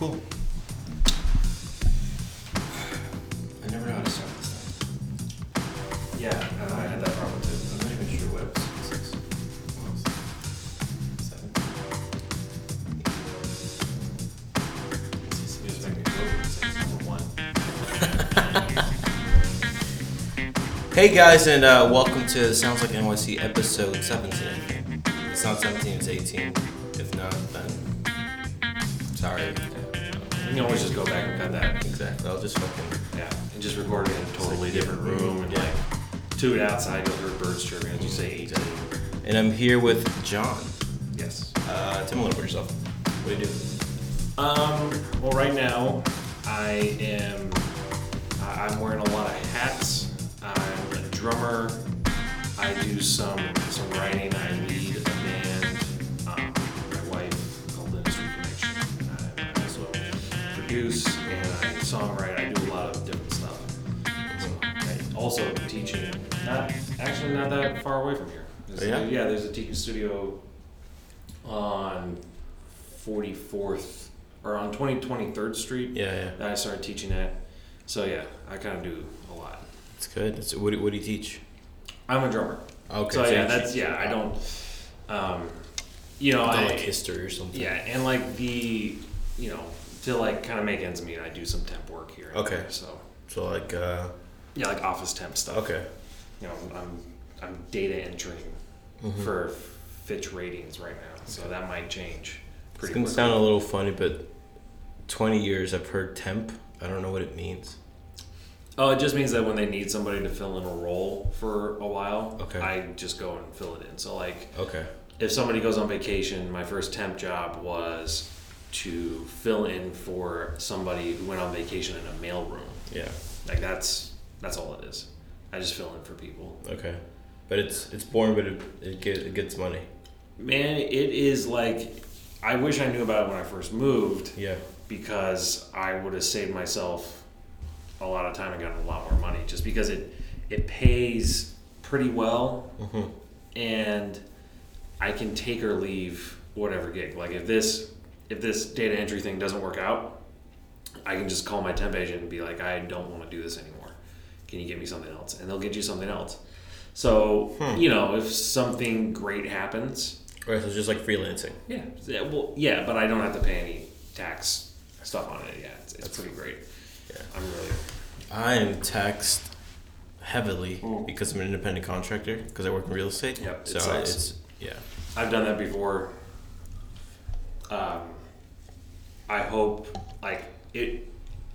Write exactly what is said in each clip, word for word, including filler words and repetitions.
Cool. I never know how to start this thing. Yeah, uh, I had that problem too. I'm not even sure what it was. Six. Seven. It just made me feel six number one. Hey guys, and uh, welcome to Sounds Like N Y C episode seventeen. It's not seventeen, it's eighteen. If not, then sorry. You can always just go back and cut that. Exactly. I'll just fucking yeah, and just record it in a totally like different room yeah. and like tune it outside. You'll hear birds chirping as you say eight. And I'm here with John. Yes. Uh, tell me a little about yourself. What do you do? Um. Well, right now I am. Uh, I'm wearing a lot of hats. I'm a drummer. I do some some writing. I lead a band. Um, my wife called Lin History Connection. I, I also produce and I songwrite. I do a lot of different stuff. So I also teaching. Not actually not that far away from here. There's, oh, yeah? yeah, there's a teaching studio on forty-fourth or on twenty-third Street. Yeah, yeah. That I started teaching at. So yeah, I kind of do a lot. That's good. That's, what, what do you teach? I'm a drummer. Okay. So, so yeah, that's, yeah, I don't, um, you know, I, like history or something. Yeah, and like the, you know, to like kind of make ends meet, I do some temp work here. Okay. There, so. So like. Uh, yeah, like office temp stuff. Okay. You know, I'm I'm data entering mm-hmm. for Fitch Ratings right now, so that might change. Pretty it's gonna quickly. Sound a little funny, but twenty years I've heard temp. I don't know what it means. Oh, it just means that when they need somebody to fill in a role for a while, okay. I just go and fill it in. So, like, okay. if somebody goes on vacation, my first temp job was to fill in for somebody who went on vacation in a mailroom. Yeah, like that's that's all it is. I just fill in for people. Okay, but it's it's boring, but it it, get, it gets money. Man, it is like I wish I knew about it when I first moved. Yeah, because I would have saved myself a lot of time and got a lot more money just because it it pays pretty well mm-hmm. and I can take or leave whatever gig. Like if this if this data entry thing doesn't work out, I can just call my temp agent and be like, I don't want to do this anymore. Can you get me something else? And they'll get you something else. So hmm. you know, if something great happens. Right, so it's just like freelancing. Yeah. Well yeah, but I don't have to pay any tax stuff on it yet. It's, it's pretty great. Yeah. I'm really. I am taxed heavily oh. because I'm an independent contractor because I work in real estate. Yep. So it it's yeah. I've done that before. Um, I hope like it.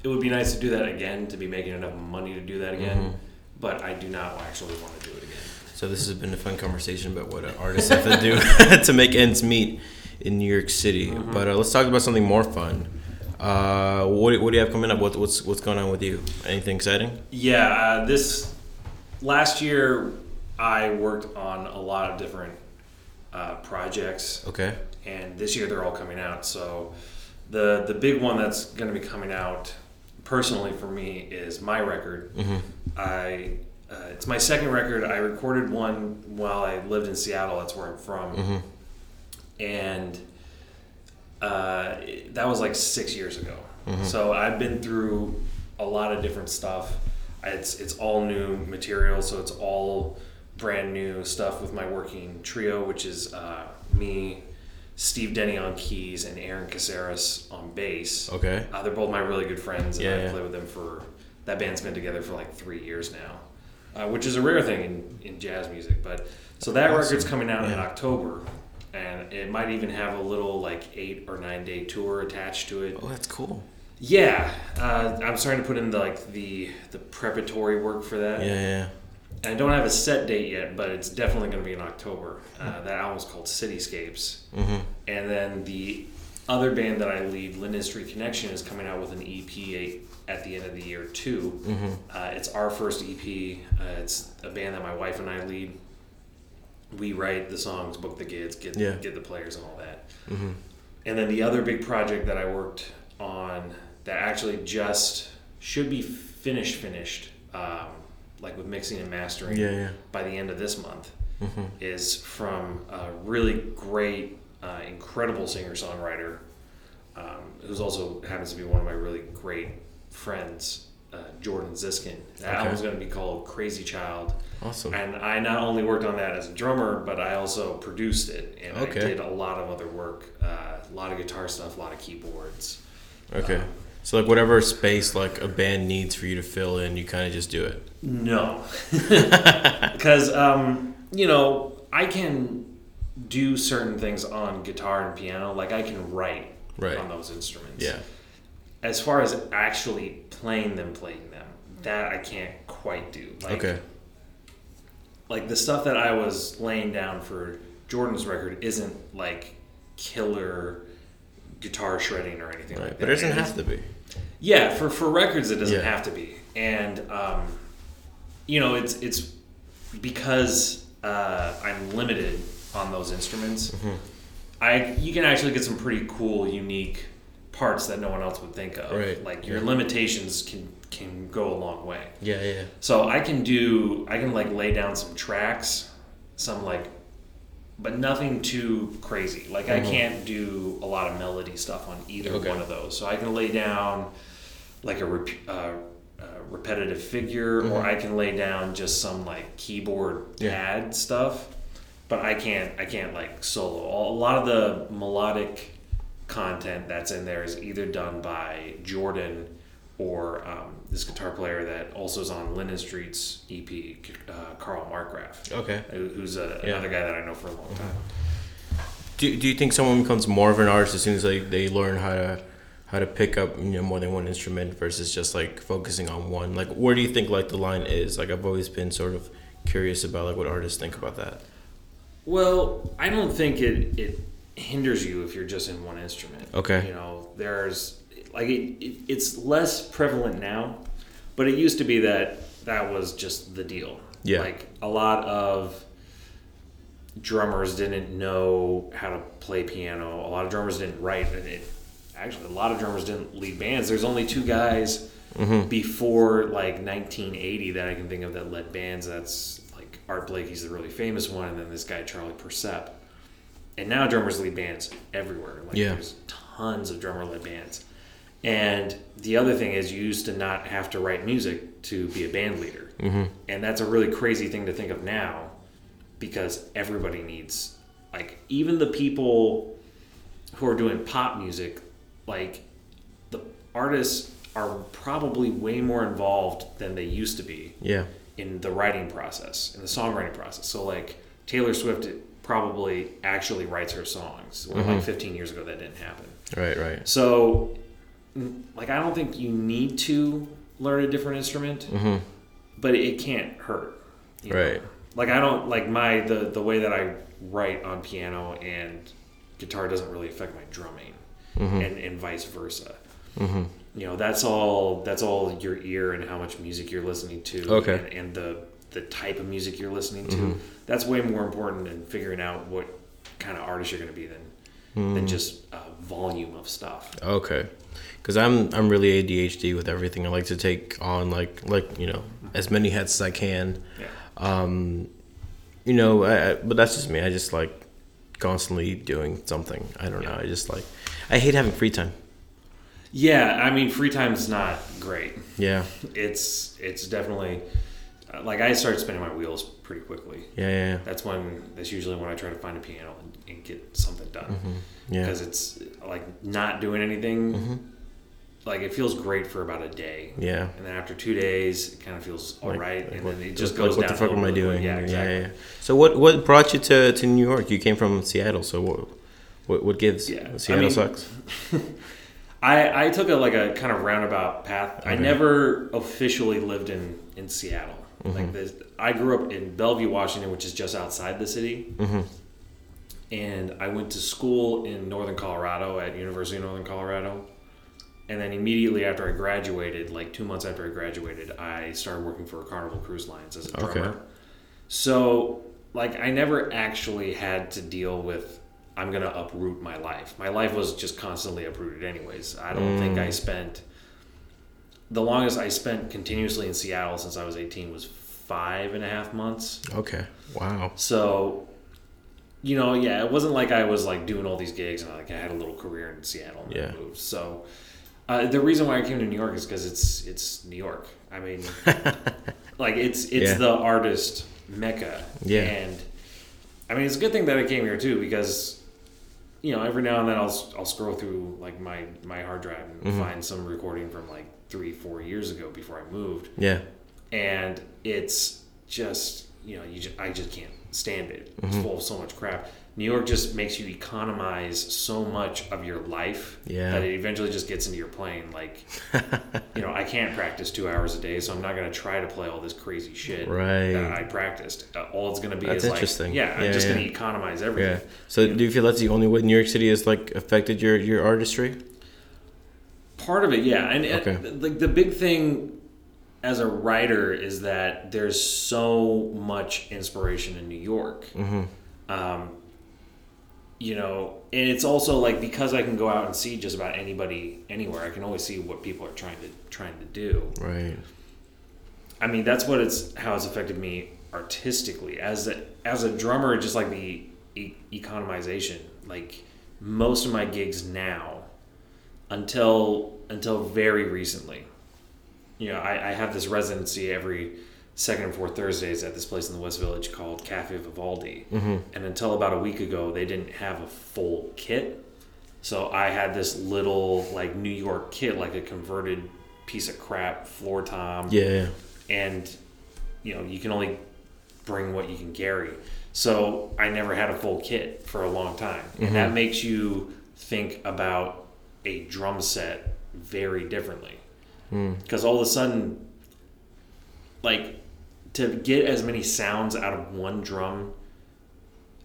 It would be nice to do that again to be making enough money to do that again, mm-hmm. but I do not actually want to do it again. So this has been a fun conversation about what artists have to do to make ends meet in New York City. Mm-hmm. But uh, let's talk about something more fun. Uh, what what do you have coming up? What what's what's going on with you? Anything exciting? Yeah, uh, this last year I worked on a lot of different uh, projects. Okay. And this year they're all coming out. So the the big one that's going to be coming out personally for me is my record. Mm-hmm. I uh, it's my second record. I recorded one while I lived in Seattle. That's where I'm from. Mm-hmm. And Uh, that was like six years ago. Mm-hmm. So I've been through a lot of different stuff. It's it's all new material, so it's all brand new stuff with my working trio, which is uh, me, Steve Denny on keys, and Aaron Caceres on bass. Okay. Uh, they're both my really good friends, and yeah, I yeah. play with them for, that band's been together for like three years now, uh, which is a rare thing in, in jazz music. But so that awesome. record's coming out yeah. in October. And it might even have a little like eight or nine day tour attached to it. Oh, that's cool. Yeah, uh, I'm starting to put in the, like the the preparatory work for that. Yeah, yeah. And I don't have a set date yet, but it's definitely going to be in October. Uh, that album's called Cityscapes. Mm-hmm. And then the other band that I lead, Lin History Connection, is coming out with an E P at the end of the year too. Mm-hmm. Uh, it's our first E P. Uh, it's a band that my wife and I lead. We write the songs, book the gigs, get yeah. get the players and all that. Mm-hmm. And then the other big project that I worked on that actually just should be finished, finished, um, like with mixing and mastering yeah, yeah. by the end of this month, mm-hmm. is from a really great, uh, incredible singer-songwriter. Um, it was also happens to be one of my really great friends, uh, Jordan Ziskin. That album's okay. going to be called Crazy Child. Awesome. And I not only worked on that as a drummer, but I also produced it. And okay. I did a lot of other work, uh, a lot of guitar stuff, a lot of keyboards. Okay. Um, so like whatever space like a band needs for you to fill in, you kind of just do it. No. Because, um, you know, I can do certain things on guitar and piano. Like I can write right. on those instruments. Yeah. As far as actually playing them, playing them, that I can't quite do. Like, okay. Like the stuff that I was laying down for Jordan's record isn't like killer guitar shredding or anything right. like that. But it doesn't have to be. Yeah, for, for records it doesn't yeah. have to be. And, um, you know, it's it's because uh, I'm limited on those instruments, mm-hmm. I you can actually get some pretty cool, unique parts that no one else would think of. Right. Like your yeah. limitations can can go a long way. Yeah, yeah. So I can do, I can like lay down some tracks, some like, but nothing too crazy. Like mm-hmm. I can't do a lot of melody stuff on either okay. one of those. So I can lay down like a rep, uh, uh, repetitive figure, mm-hmm. or I can lay down just some like keyboard yeah. pad stuff. But I can't, I can't like solo. A lot of the melodic content that's in there is either done by Jordan or um, this guitar player that also is on Lin History's E P, uh, Carl Markgraf. Okay. Who's a, yeah. another guy that I know for a long time. Do Do you think someone becomes more of an artist as soon as they, they learn how to how to pick up, you know, more than one instrument versus just like focusing on one? Like, where do you think like the line is? Like, I've always been sort of curious about like what artists think about that. Well, I don't think it, it hinders you if you're just in one instrument. Okay. You know, there's, like, it, it, it's less prevalent now, but it used to be that that was just the deal. Yeah. Like, a lot of drummers didn't know how to play piano. A lot of drummers didn't write. And it, actually, a lot of drummers didn't lead bands. There's only two guys mm-hmm. before, like, nineteen eighty that I can think of that led bands. That's Art Blakey's the really famous one, and then this guy Charlie Persip. And now drummers lead bands everywhere. Like yeah. there's tons of drummer led bands. And the other thing is you used to not have to write music to be a band leader. Mm-hmm. And that's a really crazy thing to think of now, because everybody needs, like, even the people who are doing pop music, like the artists are probably way more involved than they used to be. Yeah. in the writing process, in the songwriting process. So like Taylor Swift probably actually writes her songs. Well, mm-hmm. like fifteen years ago that didn't happen. Right, right. So like I don't think you need to learn a different instrument, mm-hmm. but it can't hurt. You know? Right. Like I don't, like my, the, the way that I write on piano and guitar doesn't really affect my drumming mm-hmm. and, and vice versa. Mm-hmm. You know, that's all that's all your ear and how much music you're listening to okay. and, and the the type of music you're listening to. Mm-hmm. That's way more important than figuring out what kind of artist you're going to be than mm-hmm. than just a volume of stuff. Okay. Because I'm I'm really A D H D with everything. I like to take on, like, like you know, as many hits as I can. Yeah. Um, you know, I, I, but that's just me. I just like constantly doing something. I don't yeah. know. I just like, I hate having free time. Yeah, I mean, free time's not great. Yeah. It's it's definitely, like, I started spinning my wheels pretty quickly. Yeah, yeah, yeah. That's when, that's usually when I try to find a piano and, and get something done. Mm-hmm. Yeah. Because it's, like, not doing anything, mm-hmm. like, it feels great for about a day. Yeah. And then after two days, it kind of feels all like, right, like and what, then it just goes like, what down. What the fuck am I doing? Yeah, exactly. Yeah, yeah, yeah. So what, what brought you to, to New York? You came from Seattle, so what, what, what gives? Yeah. Seattle I mean, sucks. I, I took a like a kind of roundabout path. Okay. I never officially lived in, in Seattle. Mm-hmm. Like this, I grew up in Bellevue, Washington, which is just outside the city. Mm-hmm. And I went to school in Northern Colorado at University of Northern Colorado. And then immediately after I graduated, like two months after I graduated, I started working for Carnival Cruise Lines as a drummer. Okay. So like I never actually had to deal with I'm going to uproot my life. My life was just constantly uprooted anyways. I don't mm. think I spent... The longest I spent continuously in Seattle since I was eighteen was five and a half months. Okay. Wow. So you know, yeah, it wasn't like I was like doing all these gigs and like I had a little career in Seattle and yeah. moved. So uh, the reason why I came to New York is because it's it's New York. I mean, like it's it's yeah. the artist mecca. Yeah. And I mean, it's a good thing that I came here too, because you know, every now and then I'll I'll scroll through like my, my hard drive and mm-hmm. find some recording from like three four years ago before I moved. Yeah. And it's just, you know, you just, I just can't stand it. It's mm-hmm. full of so much crap. New York just makes you economize so much of your life yeah. that it eventually just gets into your playing. Like, you know, I can't practice two hours a day, so I'm not going to try to play all this crazy shit right. that I practiced. Uh, all it's going to be that's is interesting. like, yeah, yeah I'm just yeah. going to economize everything. Yeah. So you do know? you feel that's the only way New York City has like affected your, your artistry? Part of it, yeah. And okay. it, like the big thing as a writer is that there's so much inspiration in New York. Mm-hmm. Um, you know, and it's also like, because I can go out and see just about anybody anywhere, I can always see what people are trying to trying to do. Right. I mean, that's what it's how it's affected me artistically. As a as a drummer, just like the e- economization, like most of my gigs now, until until very recently. You know, I, I have this residency every second and fourth Thursdays at this place in the West Village called Cafe Vivaldi. Mm-hmm. And until about a week ago, they didn't have a full kit. So I had this little, like, New York kit, like a converted piece of crap floor tom. Yeah. And, you know, you can only bring what you can carry. So I never had a full kit for a long time. Mm-hmm. And that makes you think about a drum set very differently. Because all of a sudden, like, to get as many sounds out of one drum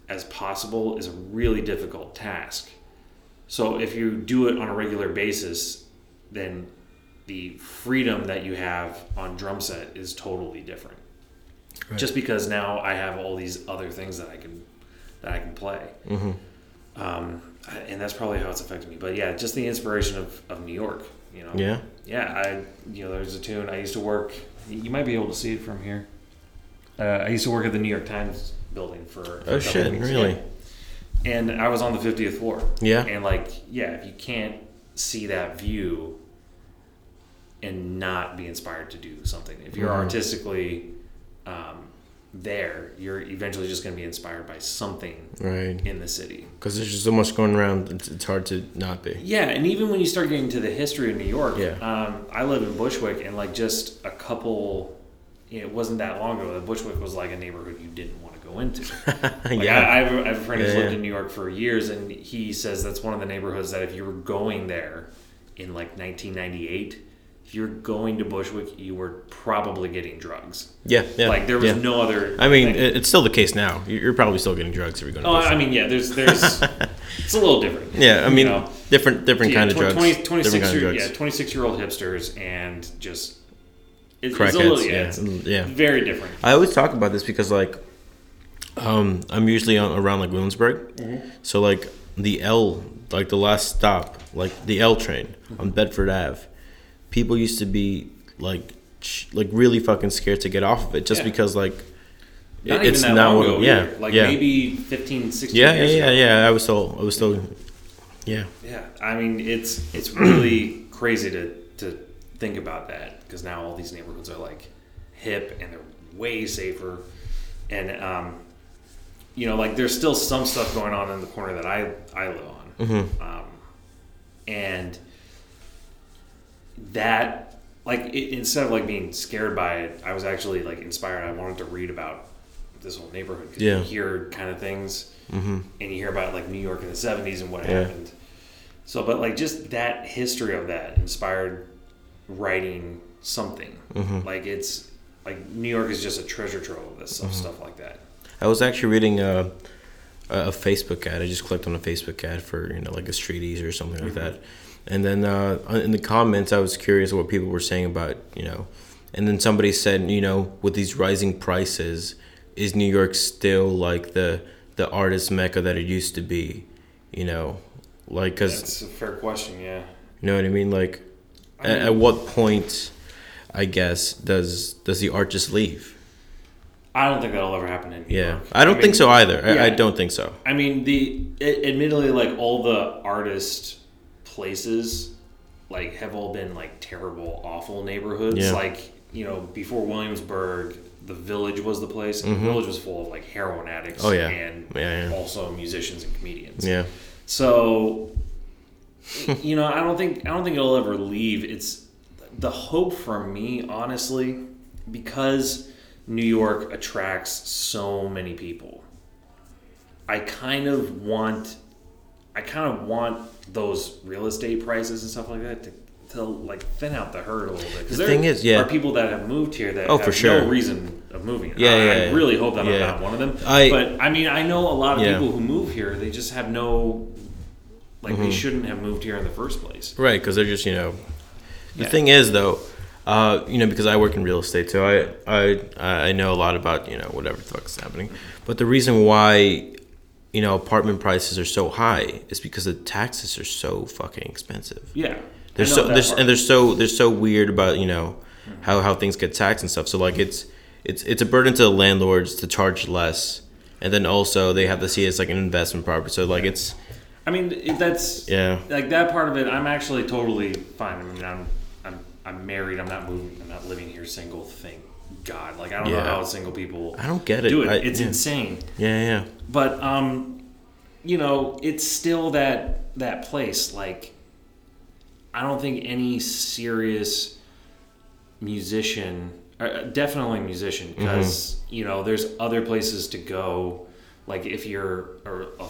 as possible is a really difficult task. So if you do it on a regular basis, then the freedom that you have on drum set is totally different. Right. Just because now I have all these other things that I can that I can play. Mm-hmm. Um, and that's probably how it's affected me. But yeah, just the inspiration of, of New York. You know, yeah, yeah. I, you know, there's a tune I used to work. You might be able to see it from here. Uh, I used to work at the New York Times building for. for oh a shit! Of weeks. Really? Yeah. And I was on the fiftieth floor. Yeah. And like, yeah, if you can't see that view and not be inspired to do something, if you're mm-hmm. artistically um, there, you're eventually just going to be inspired by something right. in the city. Because there's just so much going around, it's, it's hard to not be. Yeah, and even when you start getting to the history of New York, yeah. um, I live in Bushwick, and like just a couple, you know, it wasn't that long ago that Bushwick was like a neighborhood you didn't want to go into. Like yeah. I, I, have a, I have a friend yeah, who's yeah. lived in New York for years, and he says that's one of the neighborhoods that if you were going there in like nineteen ninety-eight, if you're going to Bushwick, you were probably getting drugs. Yeah, yeah. Like there was yeah. no other. I mean, thing. It's still the case now. You're probably still getting drugs if you're going to. Oh, Bushwick. I mean, yeah. There's, there's. It's a little different. Yeah, I mean, you know? different, different yeah, kind of drugs. twenty, twenty-six year, of drugs. Yeah, twenty-six year old hipsters and just. It's, Crackheads. It's a little, yeah, yeah. It's, yeah. Very different. I always talk about this because, like, um, I'm usually on, around like Williamsburg, mm-hmm. so like the L, like the last stop, like the L train mm-hmm. on Bedford Avenue. People used to be like, like really fucking scared to get off of it just yeah. because like not it's even that not long ago, yeah, either. Like yeah. maybe fifteen, sixteen yeah, years yeah, ago. Yeah, yeah, yeah. I was still, I was still, yeah. Yeah, I mean, it's it's really crazy to to think about that because now all these neighborhoods are like hip and they're way safer, and um, you know, like there's still some stuff going on in the corner that I I live on, mm-hmm. um, and. That like it, instead of like being scared by it, I was actually like inspired. I wanted to read about this whole neighborhood because yeah. you hear kind of things mm-hmm. and you hear about like New York in the seventies and what yeah. happened. So but like just that history of that inspired writing something mm-hmm. like it's like New York is just a treasure trove of this stuff, mm-hmm. stuff like that. I was actually reading a, a Facebook ad. I just clicked on a Facebook ad for, you know, like a street eater or something mm-hmm. like that. And then uh, in the comments, I was curious what people were saying about, you know, and then somebody said, you know, with these rising prices, is New York still like the the artist mecca that it used to be, you know, like because that's a fair question. Yeah. You know what I mean? Like I mean, at, at what point, I guess, does does the art just leave? I don't think that'll ever happen in New yeah. York. I don't I mean, think so either. I, yeah. I don't think so. I mean, the it, admittedly, like, all the artist places, like, have all been, like, terrible, awful neighborhoods. Yeah. Like, you know, before Williamsburg, the Village was the place, and mm-hmm. the Village was full of, like, heroin addicts oh, yeah. and yeah, yeah. also musicians and comedians. Yeah. So, you know, I don't think I don't think it'll ever leave. It's the hope for me, honestly, because New York attracts so many people. I kind of want, I kind of want those real estate prices and stuff like that to, to like thin out the herd a little bit. Because the there thing is, yeah. are people that have moved here that oh, have for sure. no reason of moving. Yeah, I, yeah, I really hope that yeah. I'm not one of them. I, but I mean, I know a lot of yeah. people who move here. They just have no, like, mm-hmm. they shouldn't have moved here in the first place. Right, because they're just, you know. The yeah. thing is, though. Uh, you know, because I work in real estate, so I, I I know a lot about, you know, whatever the fuck's happening. But the reason why, you know, apartment prices are so high is because the taxes are so fucking expensive. Yeah, they're so they're, and they're so they're so weird about, you know, mm-hmm. how, how things get taxed and stuff. So like it's it's it's a burden to the landlords to charge less, and then also they have to see it as like an investment property. So like it's, I mean, that's yeah, like that part of it. I'm actually totally fine. I mean, I'm. I'm married. I'm not moving. I'm not living here single. Thank God. Like, I don't yeah. know how single people I don't get it. do it. I, it's yeah. insane. Yeah, yeah. But, um, you know, it's still that that place. Like, I don't think any serious musician, uh, definitely musician, because, mm-hmm. you know, there's other places to go. Like, if you're a, a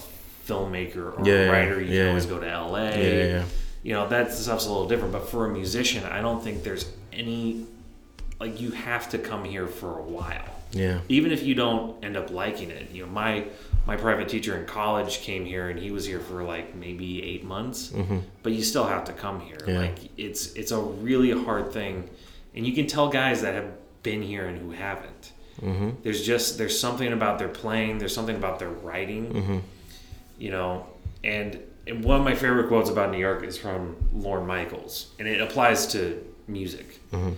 filmmaker or yeah, a writer, you yeah, can yeah. always go to L A. Yeah, yeah, yeah. You know, that stuff's a little different, but for a musician, I don't think there's any, like, you have to come here for a while. Yeah. Even if you don't end up liking it. You know, my my private teacher in college came here, and he was here for, like, maybe eight months. Mm-hmm. But you still have to come here. Yeah. Like, it's it's a really hard thing. And you can tell guys that have been here and who haven't. Mm-hmm. There's just, there's something about their playing. There's something about their writing. Mm-hmm. You know, and... And one of my favorite quotes about New York is from Lorne Michaels, and it applies to music. Mm-hmm.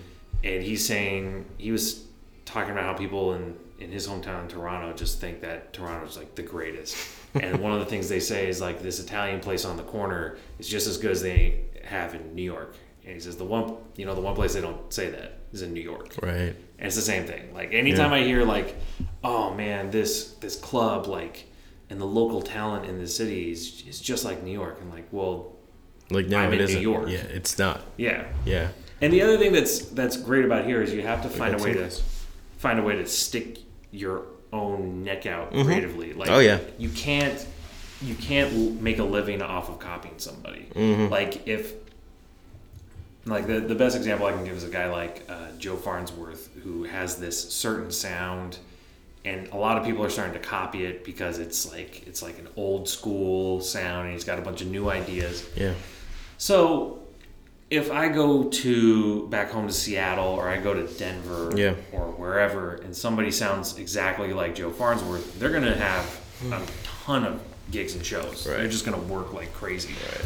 And he's saying, he was talking about how people in, in his hometown in Toronto just think that Toronto's like the greatest. And one of the things they say is like, this Italian place on the corner is just as good as they have in New York. And he says, the one, you know, the one place they don't say that is in New York. Right. And it's the same thing. Like anytime yeah. I hear like, oh man, this, this club, like, and the local talent in the city is, is just like New York. And like, well, like no, I'm it in isn't. New York. Yeah, it's not. Yeah, yeah. And the other thing that's that's great about here is you have to find that's a way nice. to find a way to stick your own neck out mm-hmm. creatively. Like, oh yeah, you can't you can't make a living off of copying somebody. Mm-hmm. Like if like the the best example I can give is a guy like uh, Joe Farnsworth, who has this certain sound. And a lot of people are starting to copy it because it's like it's like an old school sound, and he's got a bunch of new ideas. Yeah. So if I go to back home to Seattle, or I go to Denver yeah. or wherever, and somebody sounds exactly like Joe Farnsworth, they're going to have a ton of gigs and shows. Right. They're just going to work like crazy. Right.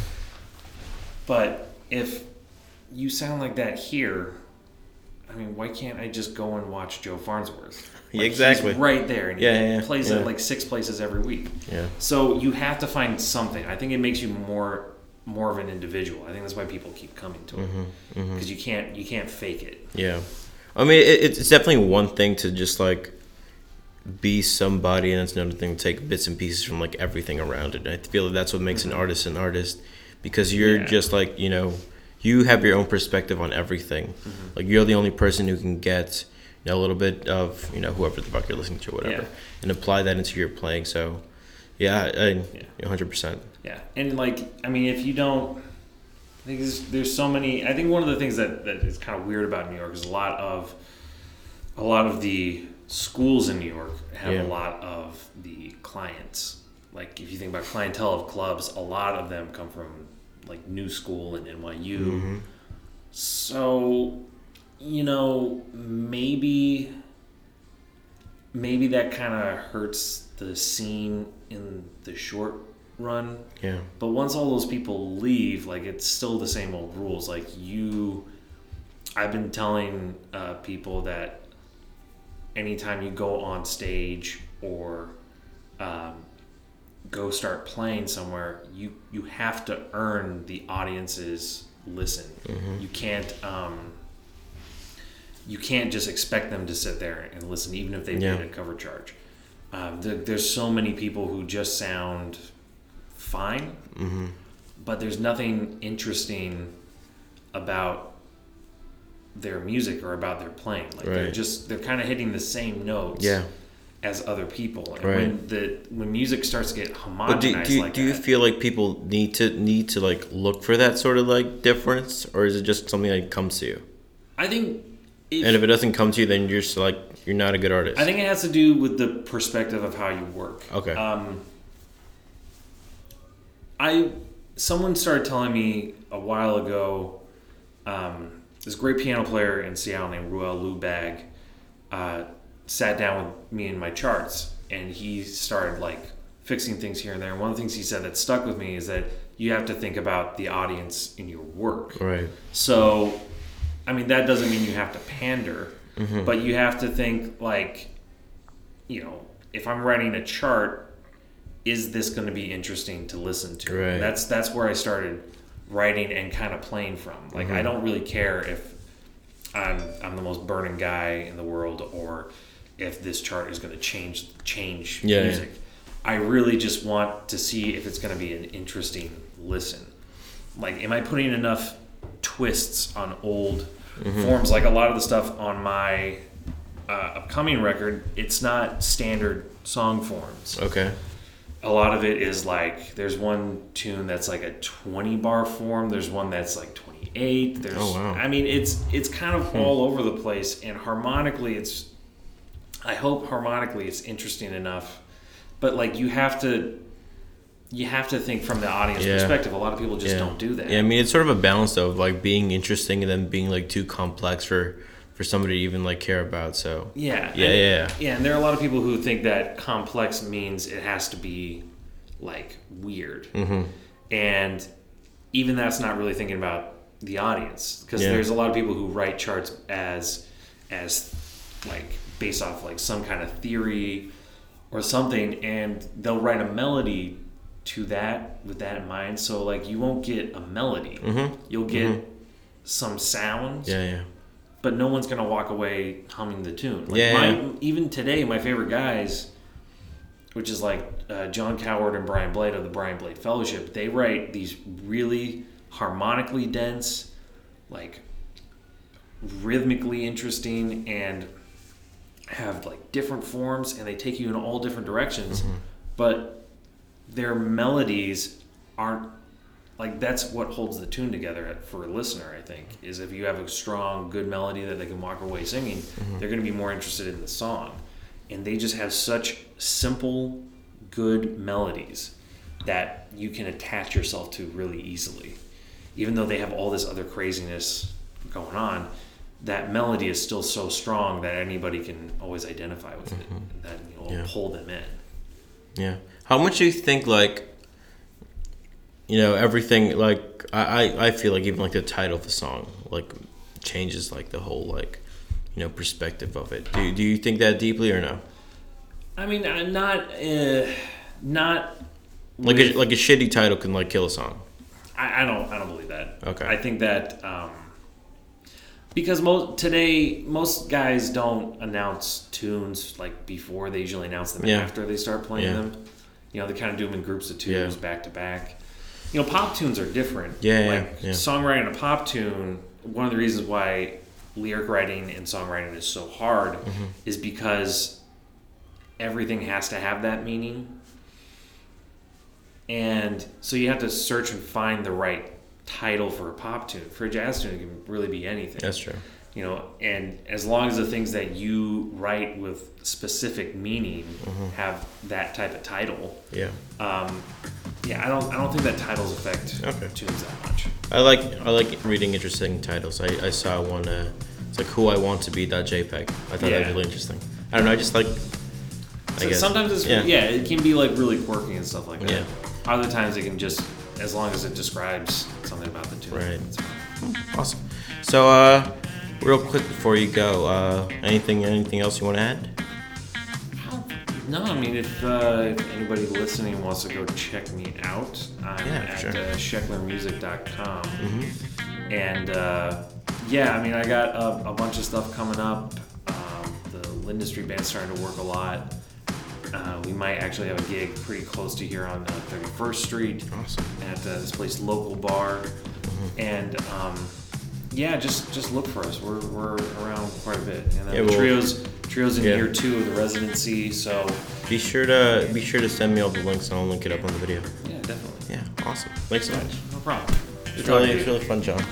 But if you sound like that here, I mean, why can't I just go and watch Joe Farnsworth? Like, yeah, exactly. He's right there, and he yeah, yeah, plays yeah. at like six places every week. Yeah. So you have to find something. I think it makes you more more of an individual. I think that's why people keep coming to it, because mm-hmm, mm-hmm. you can't you can't fake it. Yeah. I mean, it, it's definitely one thing to just like be somebody, and it's another thing to take bits and pieces from like everything around it. And I feel like that's what makes mm-hmm. an artist an artist, because you're yeah. just like, you know, you have your own perspective on everything. Mm-hmm. Like you're the only person who can get a little bit of, you know, whoever the fuck you're listening to, whatever, yeah. and apply that into your playing. So, yeah, I, yeah. one hundred percent. Yeah, and like, I mean, if you don't, I think there's, there's so many. I think one of the things that, that is kind of weird about New York is a lot of, a lot of the schools in New York have yeah. a lot of the clients. Like, if you think about clientele of clubs, a lot of them come from like New School and N Y U. Mm-hmm. So, you know, maybe maybe that kind of hurts the scene in the short run. Yeah. But once all those people leave, like, it's still the same old rules. Like, you... I've been telling uh, people that anytime you go on stage or um, go start playing somewhere, you, you have to earn the audience's listen. Mm-hmm. You can't um, you can't just expect them to sit there and listen, even if they yeah. paid a cover charge. Um, there, there's so many people who just sound fine, mm-hmm. but there's nothing interesting about their music or about their playing. Like right. they're just they're kind of hitting the same notes yeah. as other people. And right. when the when music starts to get homogenized, but do, do you, like do that, you feel like people need to need to like look for that sort of like difference, or is it just something that comes to you? I think. If, and if it doesn't come to you, then you're just like you're not a good artist. I think it has to do with the perspective of how you work. Okay. Um, I someone started telling me a while ago. Um, this great piano player in Seattle named Ruel Lubeg uh, sat down with me in my charts, and he started like fixing things here and there. And one of the things he said that stuck with me is that you have to think about the audience in your work. Right. So. I mean, that doesn't mean you have to pander, mm-hmm. but you have to think like, you know, if I'm writing a chart, is this going to be interesting to listen to? Right. That's that's where I started writing and kind of playing from. Like, mm-hmm. I don't really care if I'm I'm the most burning guy in the world or if this chart is going to change change yeah, music. Yeah. I really just want to see if it's going to be an interesting listen. Like, am I putting enough twists on old mm-hmm. forms? Like a lot of the stuff on my uh, upcoming record, it's not standard song forms. Okay. A lot of it is like there's one tune that's like a twenty bar form, there's one that's like twenty-eight, there's oh, wow. I mean it's it's kind of hmm. all over the place, and harmonically it's I hope harmonically it's interesting enough, but like you have to You have to think from the audience yeah. perspective. A lot of people just yeah. don't do that. Yeah, I mean, it's sort of a balance, though, of, like, being interesting and then being, like, too complex for, for somebody to even, like, care about, so... Yeah. Yeah, and, yeah. Yeah, and there are a lot of people who think that complex means it has to be, like, weird. Mm-hmm. And even that's not really thinking about the audience, because yeah. there's a lot of people who write charts as, as, like, based off, like, some kind of theory or something, and they'll write a melody to that with that in mind, so like you won't get a melody, mm-hmm. you'll get mm-hmm. some sounds, yeah yeah but no one's gonna walk away humming the tune. Like yeah, my, yeah even today my favorite guys, which is like uh, John Coward and Brian Blade of the Brian Blade Fellowship, they write these really harmonically dense, like rhythmically interesting, and have like different forms, and they take you in all different directions, mm-hmm. but their melodies aren't like that's what holds the tune together for a listener. I think is if you have a strong, good melody that they can walk away singing, mm-hmm. they're going to be more interested in the song. And they just have such simple, good melodies that you can attach yourself to really easily. Even though they have all this other craziness going on, that melody is still so strong that anybody can always identify with mm-hmm. it, and that you'll yeah. pull them in. Yeah. How much do you think, like, you know, everything, like, I, I feel like even, like, the title of the song, like, changes, like, the whole, like, you know, perspective of it. Do, do you think that deeply or no? I mean, I'm not, uh, not... Like a, like a shitty title can, like, kill a song. I, I don't, I don't believe that. Okay. I think that, um, because most, today, most guys don't announce tunes, like, before. They usually announce them yeah. after they start playing yeah. them. You know, they kind of do them in groups of tunes, yeah. back to back. You know, pop tunes are different. Yeah, like yeah, yeah. songwriting a pop tune, one of the reasons why lyric writing and songwriting is so hard mm-hmm. is because everything has to have that meaning. And so you have to search and find the right title for a pop tune. For a jazz tune, it can really be anything. That's true. You know, and as long as the things that you write with specific meaning mm-hmm. have that type of title, yeah, um, yeah, I don't, I don't think that titles affect okay. tunes that much. I like, I like reading interesting titles. I, I saw one, uh, it's like Who I Want to Be. J peg. I thought yeah. that was really interesting. I don't know, I just like. I so guess. Sometimes it's yeah. yeah, it can be like really quirky and stuff like that. Yeah. Other times it can just, as long as it describes something about the tune. Right. Awesome. So. uh... Real quick before you go, uh, anything anything else you want to add? No, I mean, if, uh, if anybody listening wants to go check me out, I'm yeah, at sure. uh, sheckler music dot com. Mm-hmm. And, uh, yeah, I mean, I got a, a bunch of stuff coming up. Um, the Lin History Band's starting to work a lot. Uh, we might actually have a gig pretty close to here on uh, thirty-first street. Awesome. At uh, this place, Local Bar. Mm-hmm. And, um, yeah, just, just look for us. We're we're around quite a bit. And then yeah, the well, trio's trio's in yeah. year two of the residency, so be sure to be sure to send me all the links and I'll link it up on the video. Yeah, definitely. Yeah, awesome. Thanks so much. No problem. It's really it's really fun, John.